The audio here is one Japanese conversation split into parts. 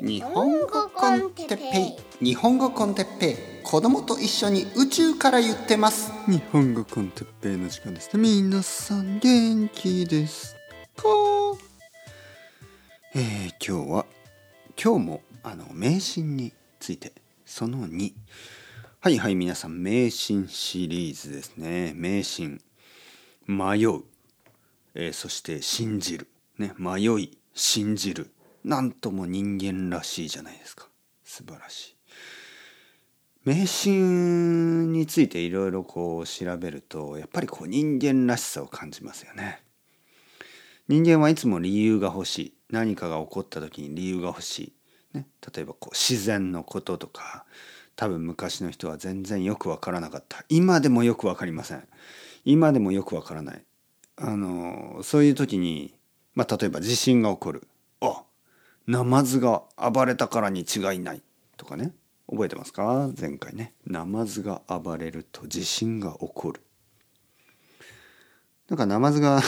日本語コンテッペイ、日本語コンテッペイ、子供と一緒に宇宙から言ってます。日本語コンテッペイの時間です。皆さん元気ですか？今日も迷信についてその2。はいはい、皆さん迷信シリーズですね。迷信、迷う、そして信じる、ね、迷い、信じる、なんとも人間らしいじゃないですか。素晴らしい。迷信についていろいろこう調べると、やっぱりこう人間らしさを感じますよね。人間はいつも理由が欲しい。何かが起こった時に理由が欲しい、ね、例えばこう自然のこととか、多分昔の人は全然よくわからなかった。今でもよくわかりません。今でもよくわからない。そういう時に、例えば地震が起こる。ナマズが暴れたからに違いないとかね。覚えてますか？前回ね、ナマズが暴れると地震が起こる。なんかナマズが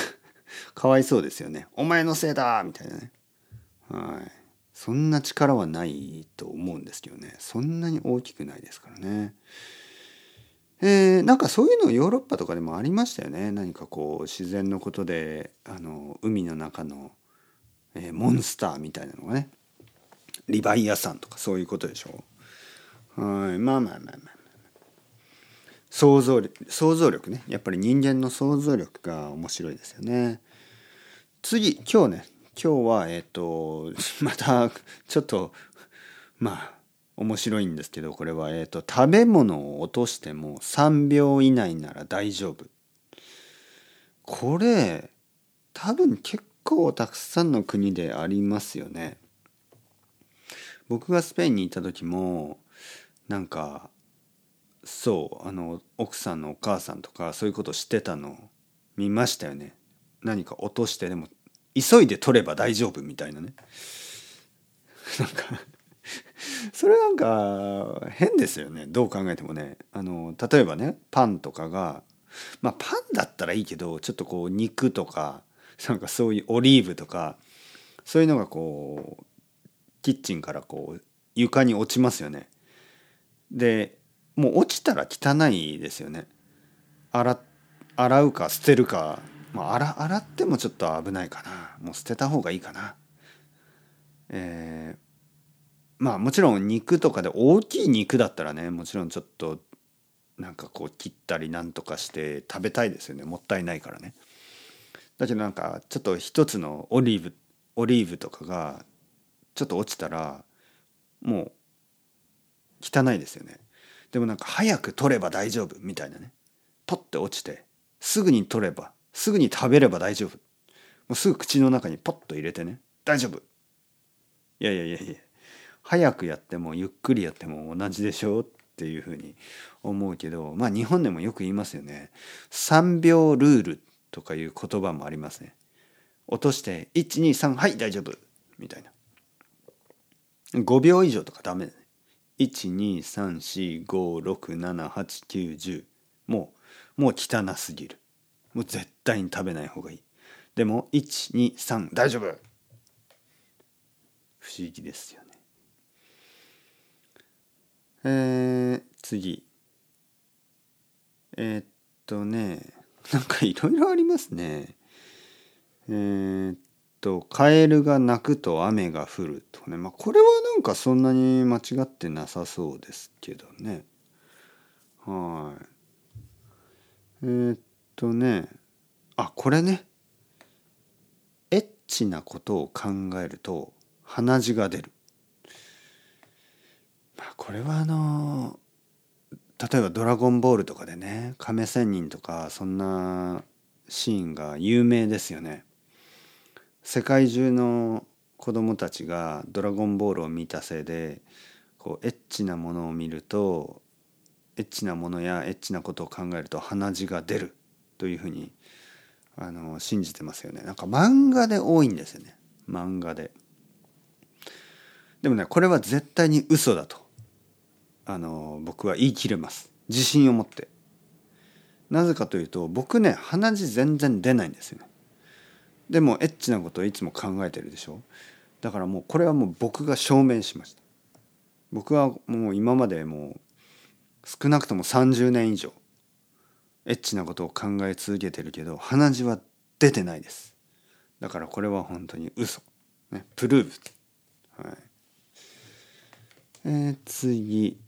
かわいそうですよね。お前のせいだみたいなね。はい。そんな力はないと思うんですけどね。そんなに大きくないですからね。なんかそういうのヨーロッパとかでもありましたよね。何かこう自然のことで海の中のモンスターみたいなのがね、リバイアサンとかそういうことでしょう。はい、想像力ね。やっぱり人間の想像力が面白いですよね。次、今日はまたちょっと面白いんですけど、これは食べ物を落としても3秒以内なら大丈夫。これ多分結構たくさんの国でありますよね。僕がスペインにいた時もなんか奥さんのお母さんとかそういうことしてたの見ましたよね。何か落としてでも急いで取れば大丈夫みたいなね。なんかそれなんか変ですよね。どう考えてもね。例えばね、パンとかがパンだったらいいけど、ちょっとこう肉とかなんかそういうオリーブとかそういうのがこうキッチンからこう床に落ちますよね。でもう落ちたら汚いですよね。洗うか捨てるか、洗ってもちょっと危ないかな。もう捨てた方がいいかな。もちろん肉とかで大きい肉だったらね、もちろんちょっとなんかこう切ったりなんとかして食べたいですよね。もったいないからね。だけどなんかちょっと一つのオリーブとかがちょっと落ちたらもう汚いですよね。でもなんか早く取れば大丈夫みたいなね。ポッて落ちてすぐに取ればすぐに食べれば大丈夫。もうすぐ口の中にポッと入れてね、大丈夫。いや早くやってもゆっくりやっても同じでしょっていうふうに思うけど、日本でもよく言いますよね。3秒ルールとかいう言葉もありますね。落として「123はい大丈夫」みたいな。5秒以上とかダメだね。12345678910。もう汚すぎる。もう絶対に食べない方がいい。でも123大丈夫。不思議ですよね。次。なんかいろいろありますね。カエルが鳴くと雨が降るとかね。これはなんかそんなに間違ってなさそうですけどね。はい。これね。エッチなことを考えると鼻血が出る。これは例えばドラゴンボールとかでね、亀仙人とかそんなシーンが有名ですよね。世界中の子供たちがドラゴンボールを見たせいで、こうエッチなものを見ると、エッチなものやエッチなことを考えると鼻血が出るというふうに信じてますよね。なんか漫画で多いんですよね。漫画で。でもね、これは絶対に嘘だと。僕は言い切れます。自信を持って。なぜかというと、僕ね、鼻血全然出ないんですよね。でもエッチなことをいつも考えてるでしょ。だからもうこれはもう僕が証明しました。僕はもう今までもう少なくとも30年以上エッチなことを考え続けてるけど鼻血は出てないです。だからこれは本当に嘘、ね、プルーブ、はい。次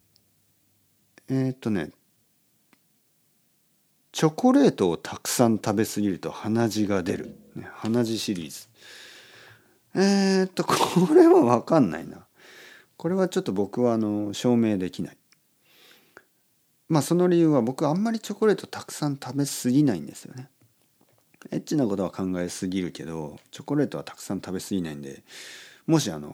チョコレートをたくさん食べ過ぎると鼻血が出る、ね、鼻血シリーズ。これは分かんないな。これはちょっと僕は証明できない。まあその理由は僕あんまりチョコレートたくさん食べ過ぎないんですよね。エッチなことは考えすぎるけどチョコレートはたくさん食べ過ぎないんで、もしチョ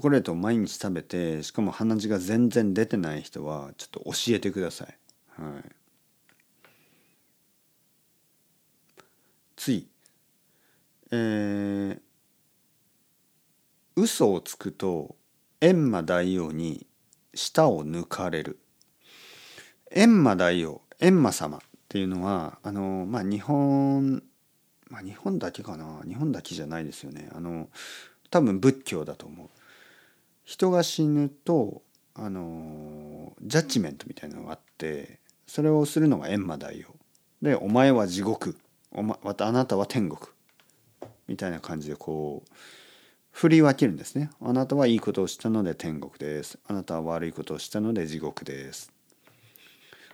コレートを毎日食べてしかも鼻血が全然出てない人はちょっと教えてください、はい。次、嘘をつくと閻魔大王に舌を抜かれる。閻魔大王、閻魔様っていうのは日本だけかな、日本だけじゃないですよね。多分仏教だと思う。人が死ぬとジャッジメントみたいなのがあって、それをするのが閻魔大王で、お前は地獄、あなたは天国みたいな感じでこう振り分けるんですね。あなたはいいことをしたので天国です、あなたは悪いことをしたので地獄です。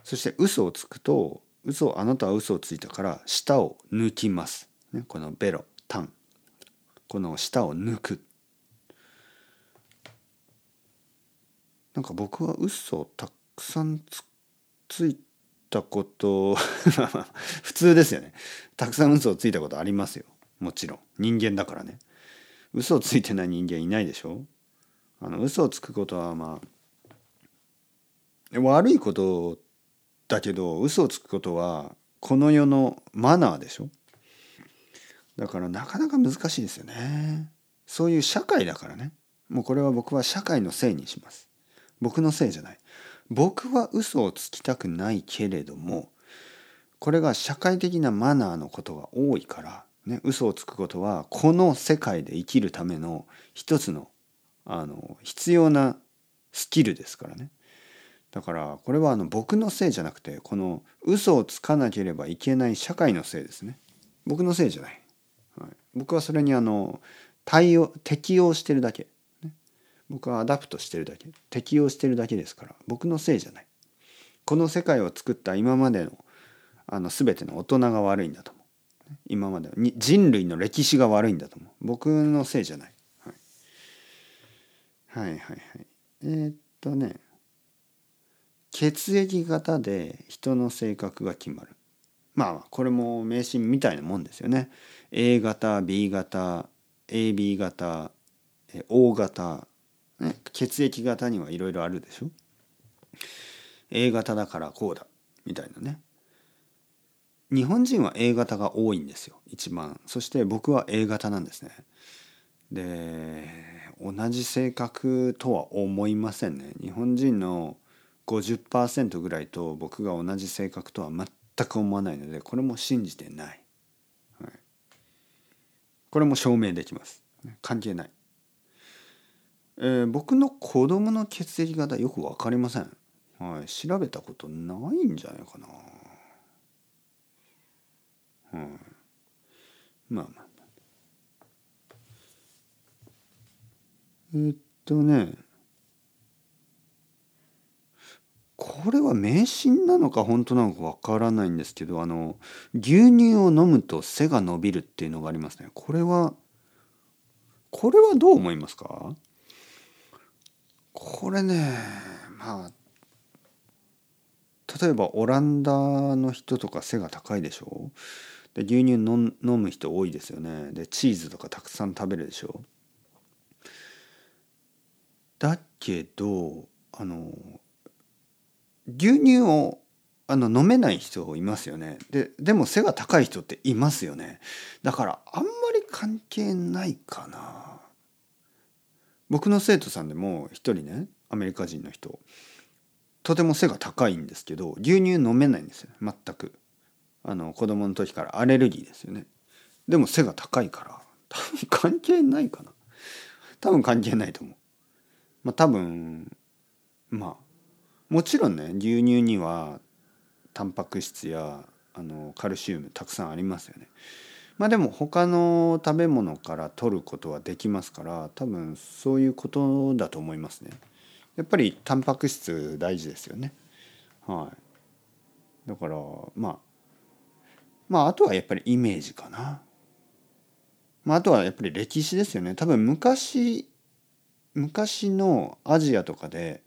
そして嘘をつくと、あなたは嘘をついたから舌を抜きます、ね、このベロ、タン、この舌を抜く。なんか僕は嘘をたくさんついたこと普通ですよね。たくさん嘘をついたことありますよ、もちろん。人間だからね。嘘をついてない人間いないでしょ。嘘をつくことはまあ悪いことだけど、嘘をつくことはこの世のマナーでしょ。だからなかなか難しいですよね。そういう社会だからね。もうこれは僕は社会のせいにします。僕のせいじゃない。僕は嘘をつきたくないけれども、これが社会的なマナーのことが多いからね、嘘をつくことはこの世界で生きるための一つの、必要なスキルですからね。だからこれは僕のせいじゃなくて、この嘘をつかなければいけない社会のせいですね。僕のせいじゃない、はい。僕はそれに適応してるだけ、ね、僕はアダプトしてるだけ、適応してるだけですから、僕のせいじゃない。この世界を作った今までの全ての大人が悪いんだと思う。今まで人類の歴史が悪いんだと思う。僕のせいじゃない、はい、はいはいはい。血液型で人の性格が決まる。まあこれも迷信みたいなもんですよね。 A 型 B 型 AB 型 O 型、ね、血液型にはいろいろあるでしょ。 A 型だからこうだみたいなね。日本人は A 型が多いんですよ、一番。そして僕は A 型なんですね。で、同じ性格とは思いませんね。日本人の 50% ぐらいと僕が同じ性格とは全く思わないので、これも信じてない、はい。これも証明できます。関係ない。僕の子供の血液型よく分かりません、はい。調べたことないんじゃないかな。うん、まあこれは迷信なのか本当なのかわからないんですけど、牛乳を飲むと背が伸びるっていうのがありますね。これはどう思いますか？これね、まあ例えばオランダの人とか背が高いでしょ。で、牛乳飲む人多いですよね。で、チーズとかたくさん食べるでしょ。だけど牛乳を飲めない人いますよね。でも背が高い人っていますよね。だからあんまり関係ないかな。僕の生徒さんでも一人ね、アメリカ人の人、とても背が高いんですけど牛乳飲めないんですよ、全く。子供の時からアレルギーですよね。でも背が高いから多分関係ないかな。多分関係ないと思う。まあ多分、まあもちろんね、牛乳にはタンパク質やカルシウムたくさんありますよね。まあでも他の食べ物から取ることはできますから、多分そういうことだと思いますね。やっぱりタンパク質大事ですよね。はい。だからまああとはやっぱりイメージかな。まああとはやっぱり歴史ですよね。多分昔のアジアとかで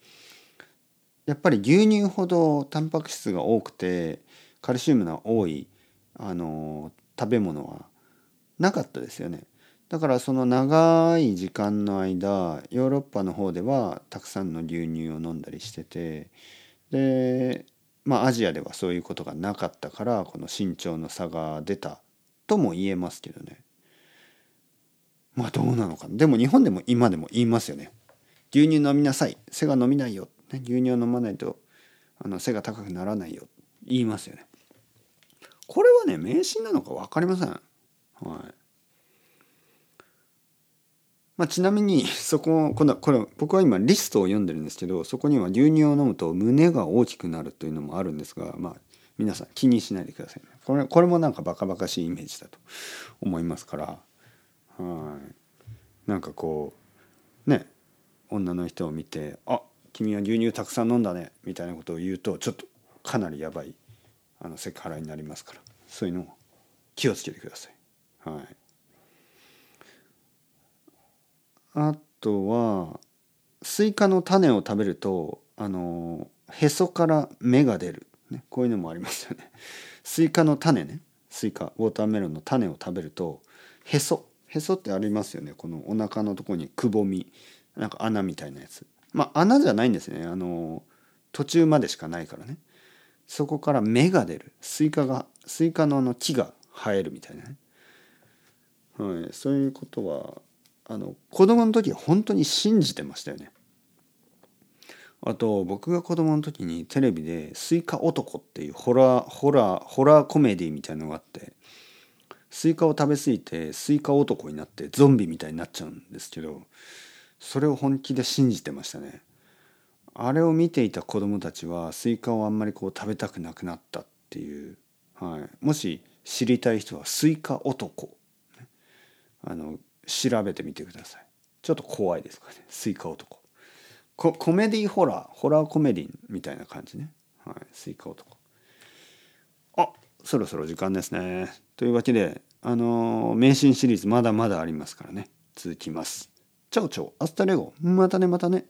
やっぱり牛乳ほどタンパク質が多くてカルシウムが多い食べ物はなかったですよね。だからその長い時間の間、ヨーロッパの方ではたくさんの牛乳を飲んだりしてて、でまあアジアではそういうことがなかったから、この身長の差が出たとも言えますけどね。まあどうなのかな。でも日本でも今でも言いますよね。牛乳飲みなさい、背が飲みないよ、ね、牛乳を飲まないと背が高くならないよ、言いますよね。これはね、迷信なのか分かりません。はい。まあ、ちなみにそこ、これ僕は今リストを読んでるんですけど、そこには牛乳を飲むと胸が大きくなるというのもあるんですが、まあ皆さん気にしないでくださいね。これもなんかバカバカしいイメージだと思いますから、はい。なんかこうね、女の人を見て、あ、君は牛乳たくさん飲んだねみたいなことを言うと、ちょっとかなりやばいセクハラになりますから、そういうのを気をつけてください。はい。あとはスイカの種を食べるとへそから芽が出る、ね、こういうのもありますよね。スイカの種ね、スイカ、ウォーターメロンの種を食べるとへそってありますよね。このお腹のところにくぼみ、なんか穴みたいなやつ、まあ穴じゃないんですね。途中までしかないからね。そこから芽が出る、スイカの木が生えるみたいなね。はい、そういうことは子供の時は本当に信じてましたよね。あと僕が子供の時にテレビでスイカ男っていうホラーコメディみたいなのがあって、スイカを食べ過ぎてスイカ男になってゾンビみたいになっちゃうんですけど、それを本気で信じてましたね。あれを見ていた子どもたちはスイカをあんまりこう食べたくなくなったっていう、はい、もし知りたい人はスイカ男、ね、調べてみてください。ちょっと怖いですかね、スイカ男。コメディホラーコメディみたいな感じね、はい、スイカ男。あ、そろそろ時間ですね。というわけで迷信シリーズまだまだありますからね、続きます。チャオチャオ、アスタレゴ、またね。